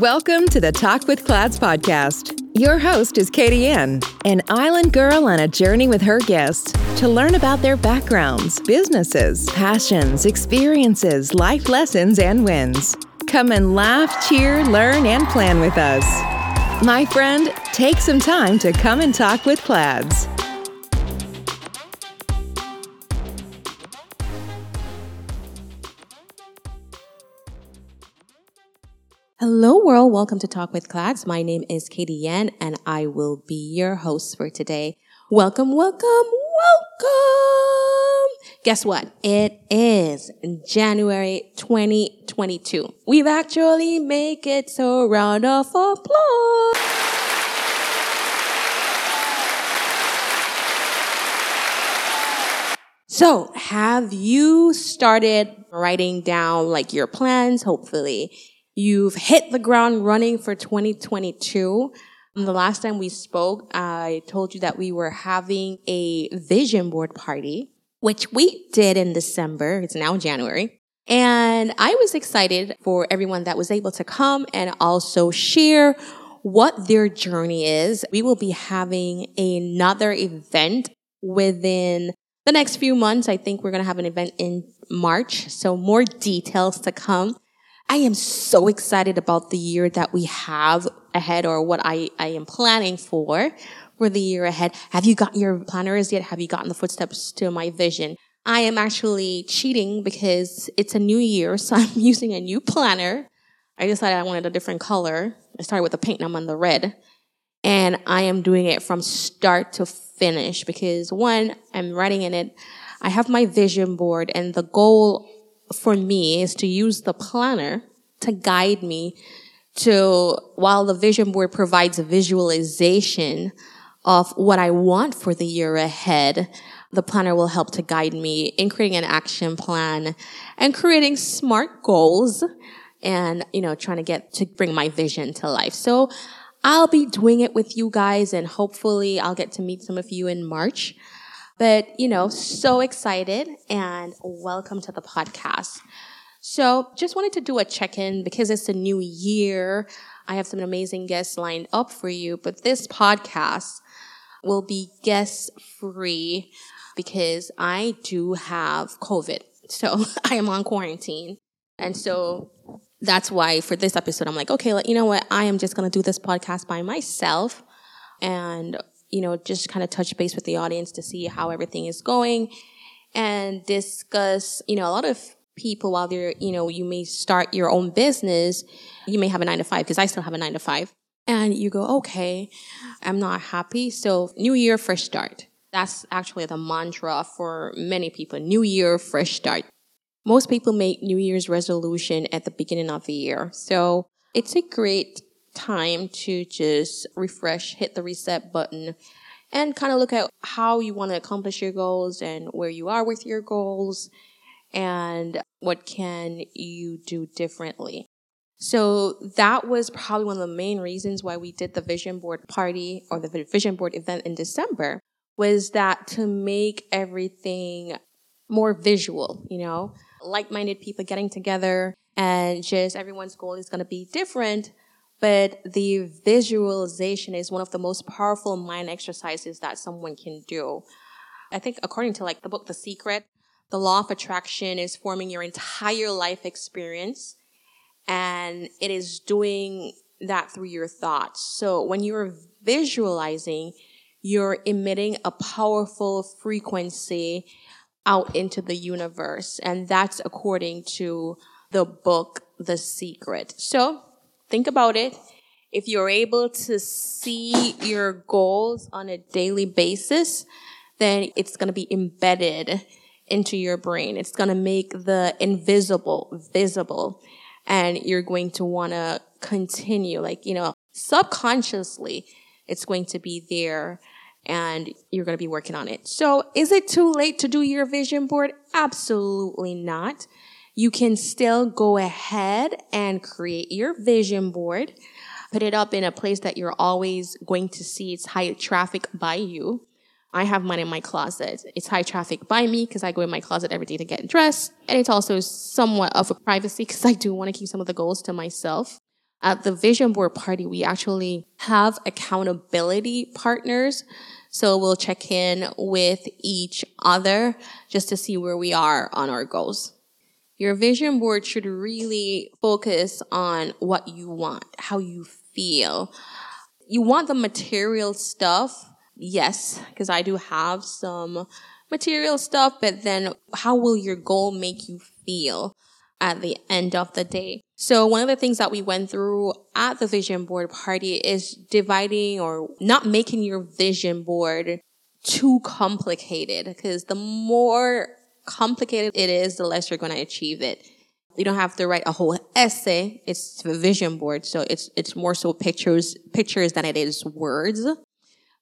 Welcome to the Talk with Clads podcast. Your host is Katie Ann, an island girl on a journey with her guests to learn about their backgrounds, businesses, passions, experiences, life lessons, and wins. Come and laugh, cheer, learn, and plan with us. My friend, take some time to come and talk with Clads. Hello world, welcome to Talk with Clads. My name is Katie Yen and I will be your host for today. Welcome, welcome, welcome! Guess what? It is January 2022. We've actually made it, so round of applause! So, have you started writing down like your plans, hopefully? You've hit the ground running for 2022. The last time we spoke, I told you that we were having a vision board party, which we did in December. It's now January. And I was excited for everyone that was able to come and also share what their journey is. We will be having another event within the next few months. I think we're going to have an event in March. So more details to come. I am so excited about the year that we have ahead, or what I am planning for the year ahead. Have you gotten your planners yet? Have you gotten the Footsteps to My Vision? I am actually cheating because it's a new year, so I'm using a new planner. I decided I wanted a different color. I started with the pink, now I'm on the red. And I am doing it from start to finish because, one, I'm writing in it. I have my vision board, and the goal for me is to use the planner to guide me to, while the vision board provides a visualization of what I want for the year ahead, the planner will help to guide me in creating an action plan and creating SMART goals and, trying to bring my vision to life. So I'll be doing it with you guys, and hopefully I'll get to meet some of you in March. But, so excited, and welcome to the podcast. So just wanted to do a check-in because it's a new year. I have some amazing guests lined up for you, but this podcast will be guest-free because I do have COVID. So I am on quarantine. And so that's why for this episode, I'm like, okay, you know what? I am just going to do this podcast by myself, and just kind of touch base with the audience to see how everything is going and discuss, a lot of people while they're, you may start your own business. You may have a 9-to-5, because I still have a 9-to-5. And you go, okay, I'm not happy. So new year, fresh start. That's actually the mantra for many people. New year, fresh start. Most people make New Year's resolution at the beginning of the year. So it's a great time to just refresh, hit the reset button, and kind of look at how you want to accomplish your goals and where you are with your goals and what can you do differently. So that was probably one of the main reasons why we did the vision board party, or the vision board event in December, was that to make everything more visual, like-minded people getting together, and just everyone's goal is going to be different. But the visualization is one of the most powerful mind exercises that someone can do. I think according to the book, The Secret, the law of attraction is forming your entire life experience. And it is doing that through your thoughts. So when you're visualizing, you're emitting a powerful frequency out into the universe. And that's according to the book, The Secret. So think about it. If you're able to see your goals on a daily basis, then it's going to be embedded into your brain. It's going to make the invisible visible, and you're going to want to continue. Subconsciously, it's going to be there, and you're going to be working on it. So is it too late to do your vision board? Absolutely not. You can still go ahead and create your vision board, put it up in a place that you're always going to see it's high traffic by you. I have mine in my closet. It's high traffic by me because I go in my closet every day to get dressed. And it's also somewhat of a privacy because I do want to keep some of the goals to myself. At the vision board party, we actually have accountability partners. So we'll check in with each other just to see where we are on our goals. Your vision board should really focus on what you want, how you feel. You want the material stuff, yes, because I do have some material stuff, but then how will your goal make you feel at the end of the day? So one of the things that we went through at the vision board party is dividing or not making your vision board too complicated, because the more complicated it is, the less you're going to achieve it. You don't have to write a whole essay. It's a vision board, so it's more so pictures than it is words.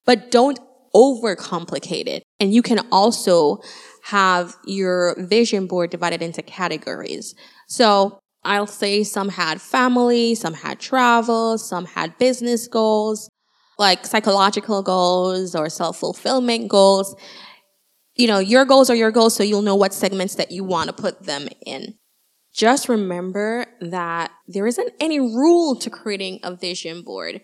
But don't overcomplicate it. And you can also have your vision board divided into categories. So I'll say some had family, some had travel, some had business goals, like psychological goals or self-fulfillment goals. You know, your goals are your goals, so you'll know what segments that you want to put them in. Just remember that there isn't any rule to creating a vision board.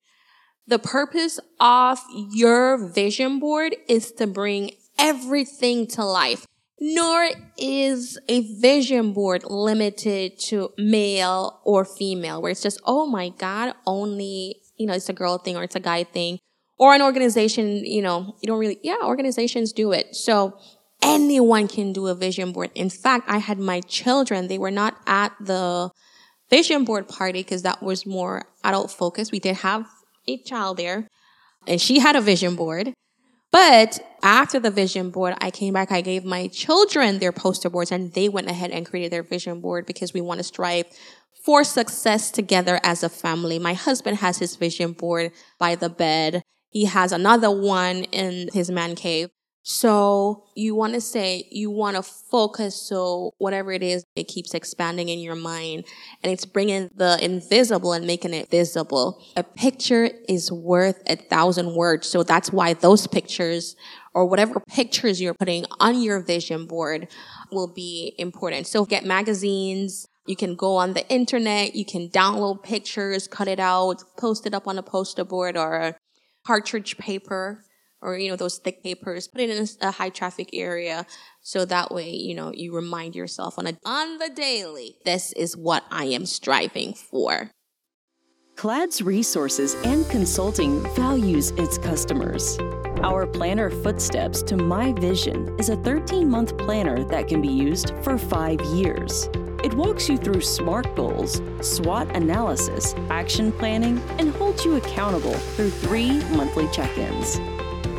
The purpose of your vision board is to bring everything to life. Nor is a vision board limited to male or female, where it's just, oh my God, only, you know, it's a girl thing or it's a guy thing. Or an organization, you know, you don't really, organizations do it. So anyone can do a vision board. In fact, I had my children, they were not at the vision board party because that was more adult focused. We did have a child there and she had a vision board. But after the vision board, I came back, I gave my children their poster boards and they went ahead and created their vision board because we want to strive for success together as a family. My husband has his vision board by the bed. He has another one in his man cave. So you want to say you want to focus, so whatever it is, it keeps expanding in your mind and it's bringing the invisible and making it visible. A picture is worth 1,000 words. So that's why those pictures or whatever pictures you're putting on your vision board will be important. So get magazines. You can go on the internet. You can download pictures, cut it out, post it up on a poster board or a cartridge paper. Or, you know, those thick papers, put it in a high traffic area. So that way, you know, you remind yourself on the daily, this is what I am striving for. CLADS Resources and Consulting values its customers. Our planner Footsteps to My Vision is a 13-month planner that can be used for 5 years. It walks you through SMART goals, SWOT analysis, action planning, and holds you accountable through 3 monthly check-ins.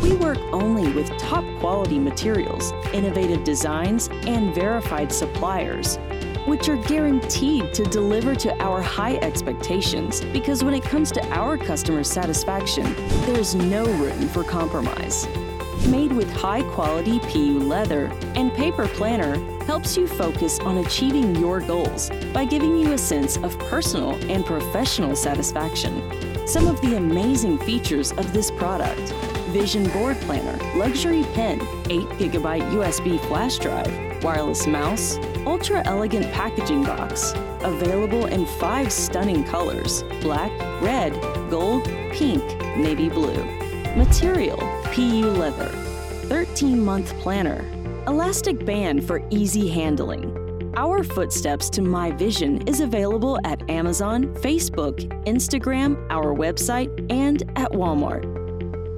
We work only with top quality materials, innovative designs, and verified suppliers, which are guaranteed to deliver to our high expectations, because when it comes to our customer satisfaction, there's no room for compromise. Made with high quality PU leather and paper planner helps you focus on achieving your goals by giving you a sense of personal and professional satisfaction. Some of the amazing features of this product: vision board planner, luxury pen, 8GB USB flash drive, wireless mouse, ultra elegant packaging box, available in 5 stunning colors, black, red, gold, pink, navy blue. Material, PU leather, 13-month planner, elastic band for easy handling. Our Footsteps to My Vision is available at Amazon, Facebook, Instagram, our website, and at Walmart.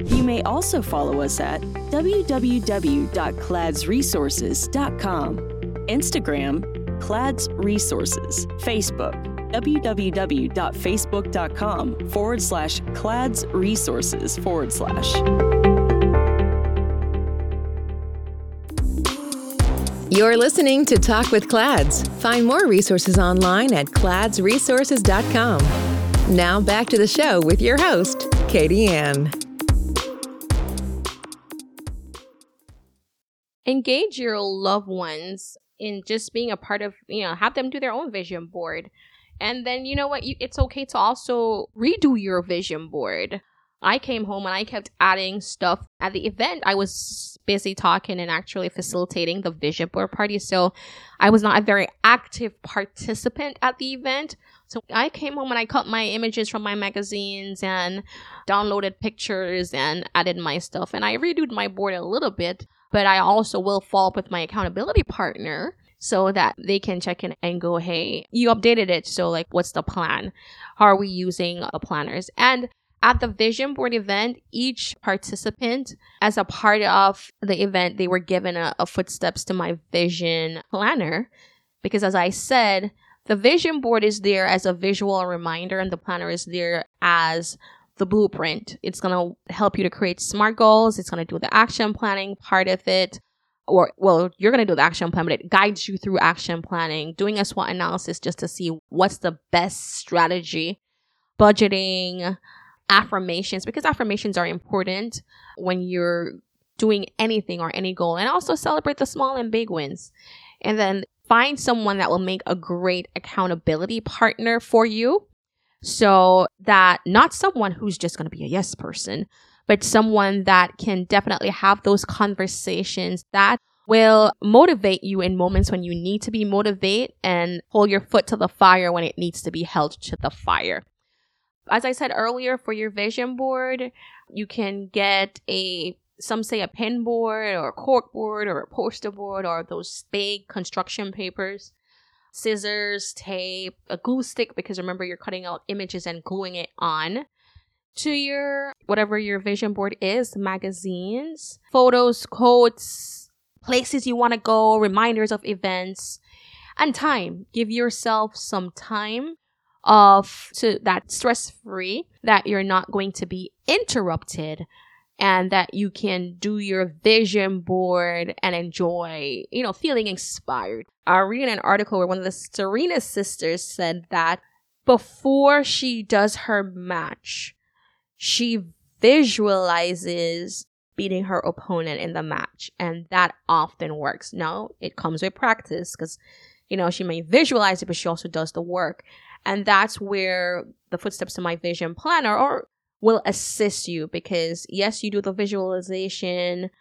You may also follow us at www.cladsresources.com, Instagram, CLADS Resources, Facebook, www.facebook.com/CLADS Resources/ You're listening to Talk with CLADS. Find more resources online at cladsresources.com. Now back to the show with your host, Katie Ann. Engage your loved ones in just being a part of, you know, have them do their own vision board. And then, you know what, it's okay to also redo your vision board. I came home and I kept adding stuff. At the event, I was busy talking and actually facilitating the vision board party. So I was not a very active participant at the event. So I came home and I cut my images from my magazines and downloaded pictures and added my stuff. And I redoed my board a little bit, but I also will follow up with my accountability partner so that they can check in and go, hey, you updated it. So like, what's the plan? How are we using planners? And at the vision board event, each participant, as a part of the event, they were given a Footsteps to My Vision planner. Because as I said, the vision board is there as a visual reminder and the planner is there as the blueprint. It's going to help you to create SMART goals. It's going to do the action planning part of it. Or, well, you're going to do the action plan, but it guides you through action planning, doing a SWOT analysis just to see what's the best strategy, budgeting, affirmations, because affirmations are important when you're doing anything or any goal, and also celebrate the small and big wins. And then find someone that will make a great accountability partner for you, so that not someone who's just going to be a yes person, but someone that can definitely have those conversations that will motivate you in moments when you need to be motivated and hold your foot to the fire when it needs to be held to the fire. As I said earlier, for your vision board, you can get some say a pin board or a cork board or a poster board or those big construction papers, scissors, tape, a glue stick, because remember you're cutting out images and gluing it on to your, whatever your vision board is, magazines, photos, quotes, places you want to go, reminders of events, and time. Give yourself some time so that stress-free, that you're not going to be interrupted, and that you can do your vision board and enjoy, feeling inspired. I read an article where one of the Serena sisters said that before she does her match, she visualizes beating her opponent in the match, and that often works. Now, it comes with practice because, she may visualize it, but she also does the work. And that's where the Footsteps to My Vision planner will assist you, because yes, you do the visualization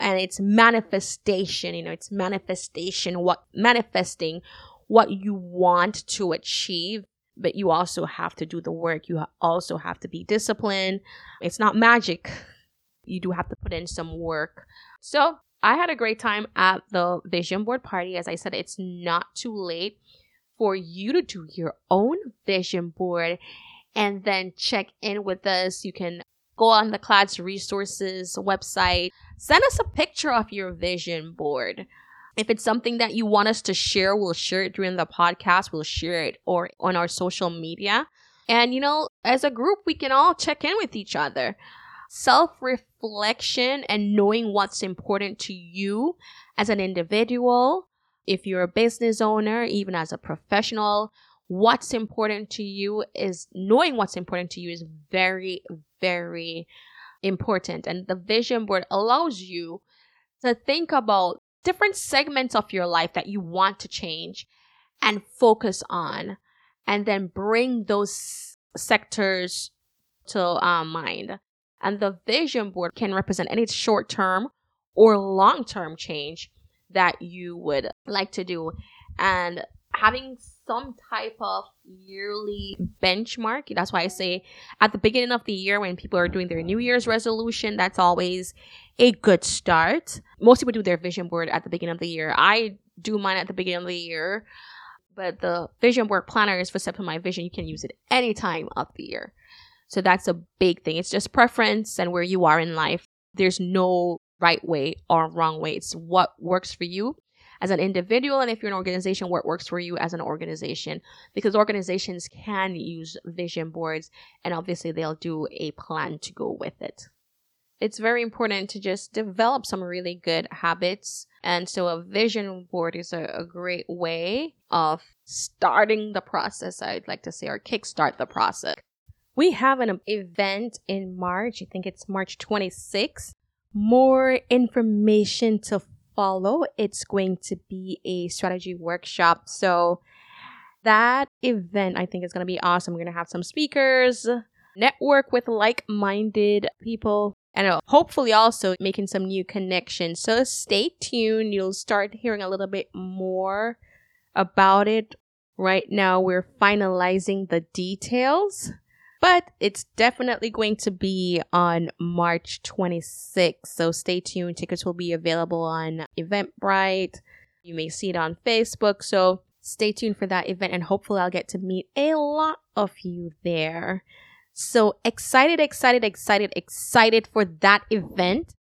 and it's manifestation, manifesting what you want to achieve, but you also have to do the work. You also have to be disciplined. It's not magic. You do have to put in some work. So I had a great time at the vision board party. As I said, it's not too late for you to do your own vision board and then check in with us. You can go on the CLADS Resources website. Send us a picture of your vision board. If it's something that you want us to share, we'll share it during the podcast. We'll share it or on our social media. And, as a group, we can all check in with each other. Self-reflection and knowing what's important to you as an individual. If you're a business owner, even as a professional, knowing what's important to you is very, very important. And the vision board allows you to think about different segments of your life that you want to change and focus on, and then bring those sectors to mind. And the vision board can represent any short-term or long-term change that you would like to do. And having some type of yearly benchmark. That's why I say at the beginning of the year, when people are doing their New Year's resolution, that's always a good start. Most people do their vision board at the beginning of the year. I do mine at the beginning of the year, but the vision board planner is for Footsteps to My Vision. You can use it any time of the year. So that's a big thing. It's just preference and where you are in life. There's no right way or wrong way. It's what works for you as an individual, and if you're an organization, what works for you as an organization, because organizations can use vision boards, and obviously they'll do a plan to go with it. It's very important to just develop some really good habits, and so a vision board is a great way of starting the process, I'd like to say, or kickstart the process. We have an event in March. I think it's March 26th. More information to follow. It's going to be a strategy workshop. So that event, I think, is going to be awesome. We're going to have some speakers. network with like-minded people, and hopefully also making some new connections. So stay tuned. You'll start hearing a little bit more about it. Right now, we're finalizing the details, but it's definitely going to be on March 26th. So stay tuned. Tickets will be available on Eventbrite. You may see it on Facebook. So stay tuned for that event, and hopefully I'll get to meet a lot of you there. So excited for that event.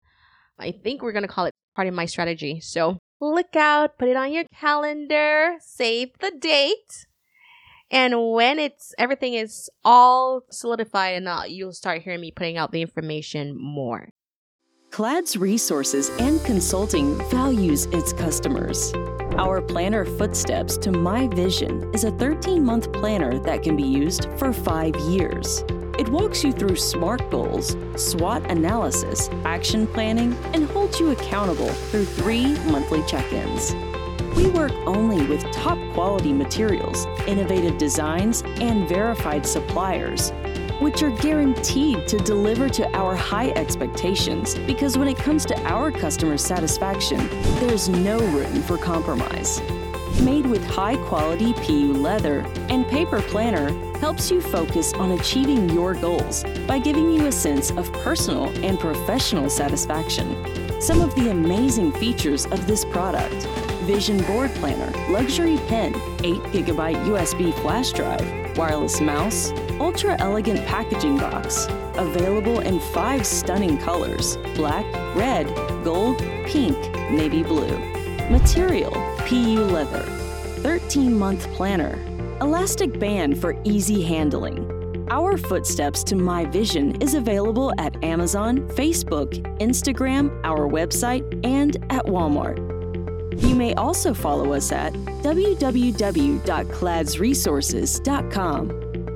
I think we're going to call it Part of My Strategy. So look out, put it on your calendar, save the date. And when everything is all solidified and all, you'll start hearing me putting out the information more. CLADS Resources and Consulting values its customers. Our planner Footsteps to My Vision is a 13-month planner that can be used for 5 years. It walks you through SMART goals, SWOT analysis, action planning, and holds you accountable through 3 monthly check-ins. We work only with top quality materials, innovative designs, and verified suppliers, which are guaranteed to deliver to our high expectations, because when it comes to our customer satisfaction, there's no room for compromise. Made with high-quality PU leather and paper planner, helps you focus on achieving your goals by giving you a sense of personal and professional satisfaction. Some of the amazing features of this product: vision board planner, luxury pen, 8GB USB flash drive, wireless mouse, ultra-elegant packaging box, available in 5 stunning colors: black, red, gold, pink, navy blue. Material: PU leather, 13-month planner, elastic band for easy handling. Our Footsteps to My Vision is available at Amazon, Facebook, Instagram, our website, and at Walmart. You may also follow us at www.cladsresources.com,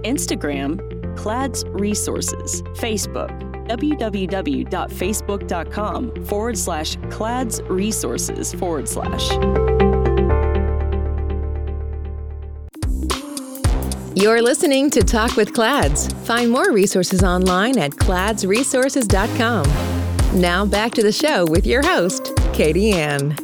Instagram, CLADS Resources, Facebook, www.facebook.com/CLADS Resources/. You're listening to Talk with Clads. Find more resources online at cladsresources.com. Now back to the show with your host, Katie Ann.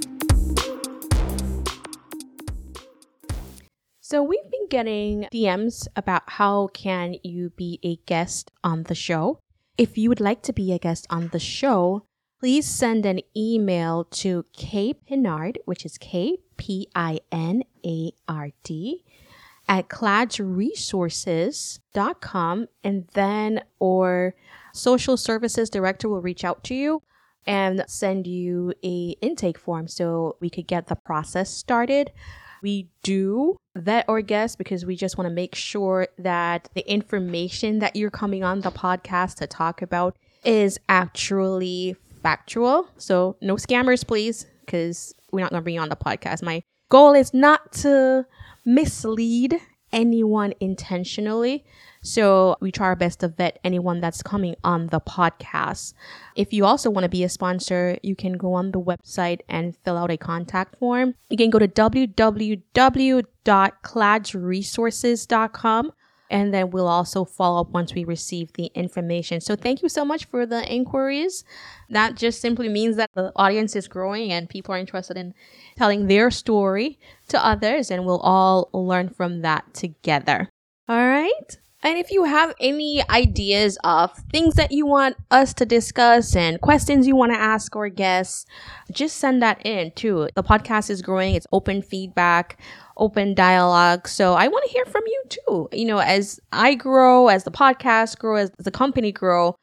So we've been getting DMs about how can you be a guest on the show. If you would like to be a guest on the show, please send an email to kpinard, which is KPINARD, at cladsresources.com, and then our social services director will reach out to you and send you a intake form so we could get the process started. We do vet our guests because we just want to make sure that the information that you're coming on the podcast to talk about is actually factual. So no scammers, please, because we're not going to bring you on the podcast. My goal is not to mislead anyone intentionally. So we try our best to vet anyone that's coming on the podcast. If you also want to be a sponsor, you can go on the website and fill out a contact form. You can go to www.cladsresources.com, and then we'll also follow up once we receive the information. So thank you so much for the inquiries. That just simply means that the audience is growing and people are interested in telling their story to others, and we'll all learn from that together. All right. And if you have any ideas of things that you want us to discuss and questions you want to ask our guests, just send that in too. The podcast is growing. It's open feedback, open dialogue. So I want to hear from you too. You know, as I grow, as the podcast grows, as the company grows,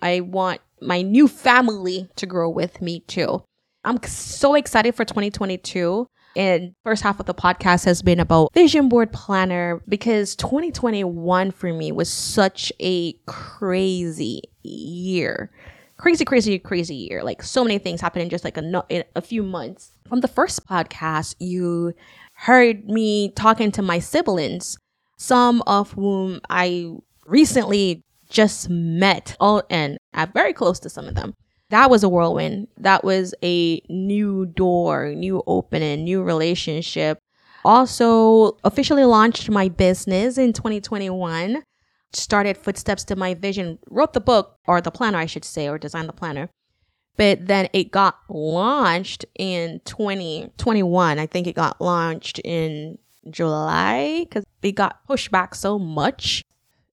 I want my new family to grow with me too. I'm so excited for 2022. And first half of the podcast has been about vision board planner, because 2021 for me was such a crazy year. Crazy year. Like, so many things happened in just like a few months. From the first podcast, you heard me talking to my siblings, some of whom I recently just met, all and I'm very close to some of them. That was a whirlwind. That was a new door, new opening, new relationship. Also officially launched my business in 2021. started Footsteps to My Vision, wrote the book, or the planner, I should say, or designed the planner. But then it got launched in 2021. I think it got launched in July because it got pushed back so much.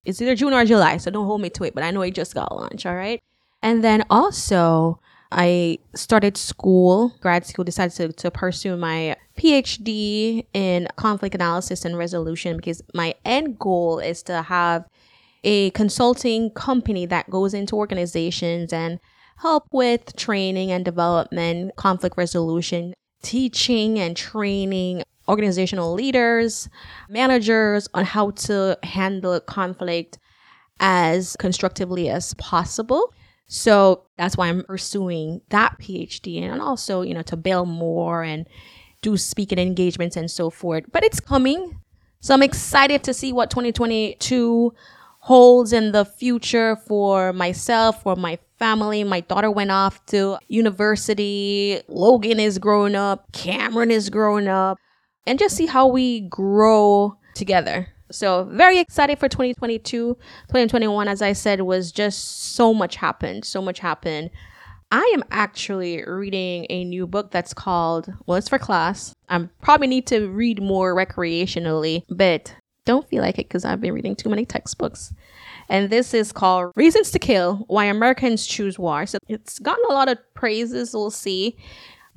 It's either June or July, so don't hold me to it. But I know it just got launched, all right? And then also, I started school, grad school, decided to pursue my PhD in conflict analysis and resolution because my end goal is to have a consulting company that goes into organizations and help with training and development, conflict resolution, teaching and training organizational leaders, managers on how to handle conflict as constructively as possible. So that's why I'm pursuing that PhD and also, you know, to build more and do speaking engagements and so forth. But it's coming. So I'm excited to see what 2022 holds in the future for myself, for my family. My daughter went off to university. Logan is growing up. Cameron is growing up. And just see how we grow together. So very excited for 2022. 2021, as I said, was just so much happened. So much happened. I am actually reading a new book that's called, well, it's for class. I probably need to read more recreationally, but don't feel like it because I've been reading too many textbooks. And this is called Reasons to Kill: Why Americans Choose War. So it's gotten a lot of praises, we'll see.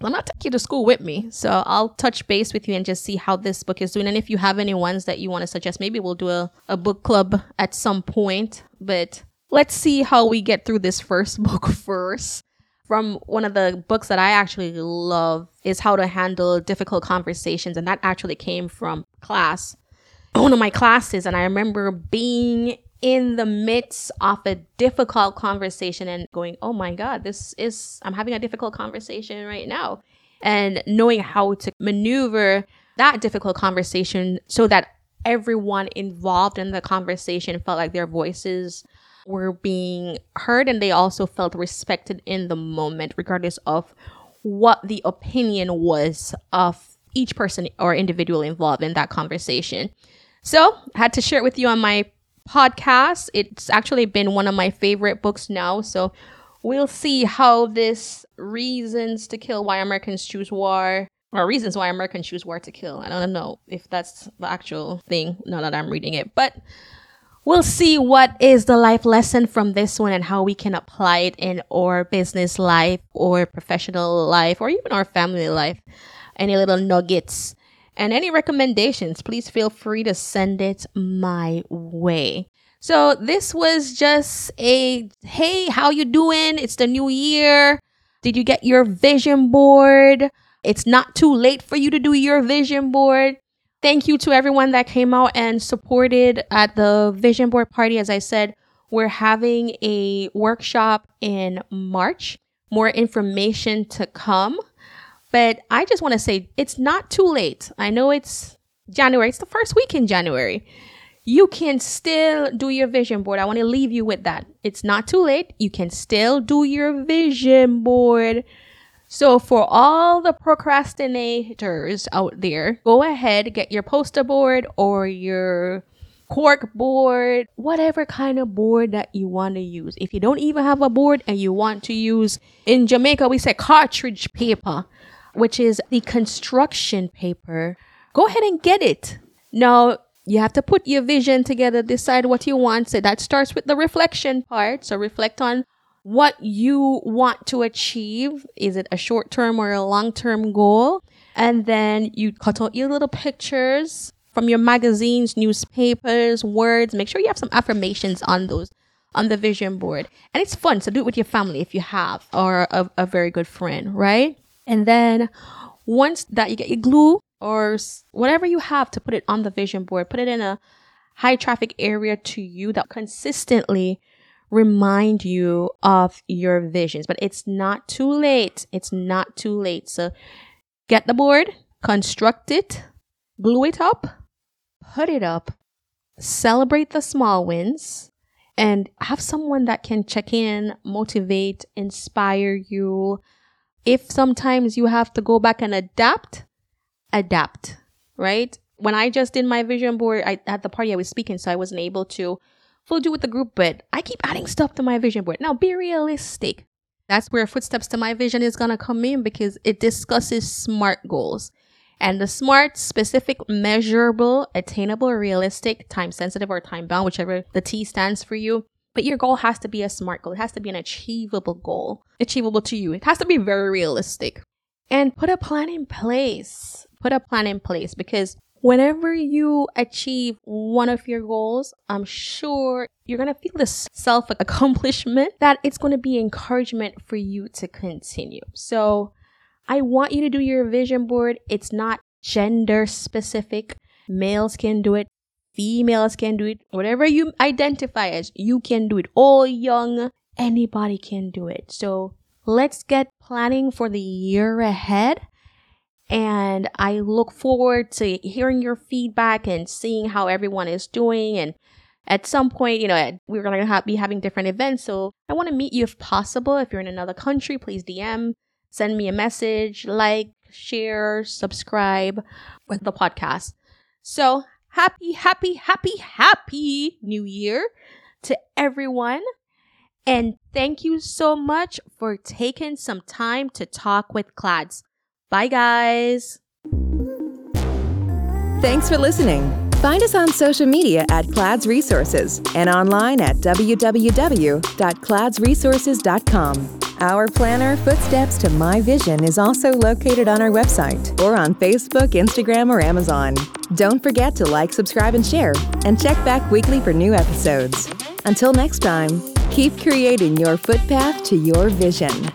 I'm not taking you to school with me, so I'll touch base with you and just see how this book is doing. And if you have any ones that you want to suggest, maybe we'll do a book club at some point. But let's see how we get through this first book first. From one of the books that I actually love is How to Handle Difficult Conversations. And that actually came from class, one of my classes. And I remember being in the midst of a difficult conversation and going, oh my God, I'm having a difficult conversation right now. And knowing how to maneuver that difficult conversation so that everyone involved in the conversation felt like their voices were being heard and they also felt respected in the moment, regardless of what the opinion was of each person or individual involved in that conversation. So I had to share it with you on my podcast. It's actually been one of my favorite books now. So we'll see how this Reasons to Kill: Why Americans Choose War, or Reasons Why Americans Choose War to Kill. I don't know if that's the actual thing now that I'm reading it, but we'll see what is the life lesson from this one and how we can apply it in our business life or professional life or even our family life. Any little nuggets and any recommendations, please feel free to send it my way. So this was just a, hey, how you doing? It's the new year. Did you get your vision board? It's not too late for you to do your vision board. Thank you to everyone that came out and supported at the vision board party. As I said, we're having a workshop in March. More information to come. But I just want to say it's not too late. I know it's January. It's the first week in January. You can still do your vision board. I want to leave you with that. It's not too late. You can still do your vision board. So for all the procrastinators out there, go ahead, get your poster board or your cork board, whatever kind of board that you want to use. If you don't even have a board and you want to use, in Jamaica, we say cartridge paper, which is the construction paper, go ahead and get it. Now, you have to put your vision together, decide what you want. So that starts with the reflection part. So reflect on what you want to achieve. Is it a short-term or a long-term goal? And then you cut out your little pictures from your magazines, newspapers, words. Make sure you have some affirmations on those, on the vision board. And it's fun. So do it with your family if you have, or a very good friend, right? And then once that you get your glue or whatever you have to put it on the vision board, put it in a high traffic area to you that consistently remind you of your visions. But it's not too late. It's not too late. So get the board, construct it, glue it up, put it up, celebrate the small wins, and have someone that can check in, motivate, inspire you. If sometimes you have to go back and adapt, right? When I just did my vision board at the party I was speaking, so I wasn't able to we'll do it with the group, but I keep adding stuff to my vision board. Now, be realistic. That's where Footsteps to My Vision is going to come in, because it discusses SMART goals. And the SMART, specific, measurable, attainable, realistic, time-sensitive, or time-bound, whichever the T stands for you. But your goal has to be a SMART goal. It has to be an achievable goal, achievable to you. It has to be very realistic. And put a plan in place. Put a plan in place, because whenever you achieve one of your goals, I'm sure you're going to feel this self-accomplishment that it's going to be encouragement for you to continue. So I want you to do your vision board. It's not gender specific. Males can do it. Females can do it. Whatever you identify as, you can do it. All young, anybody can do it. So let's get planning for the year ahead. And I look forward to hearing your feedback and seeing how everyone is doing. And at some point, you know, we're going to be having different events. So I want to meet you if possible. If you're in another country, please DM. Send me a message, like, share, subscribe with the podcast. So happy new year to everyone. And thank you so much for taking some time to talk with Clads. Bye, guys. Thanks for listening. Find us on social media at Clads Resources and online at www.cladsresources.com. Our planner, Footsteps to My Vision, is also located on our website or on Facebook, Instagram, or Amazon. Don't forget to like, subscribe, and share, and check back weekly for new episodes. Until next time, keep creating your footpath to your vision.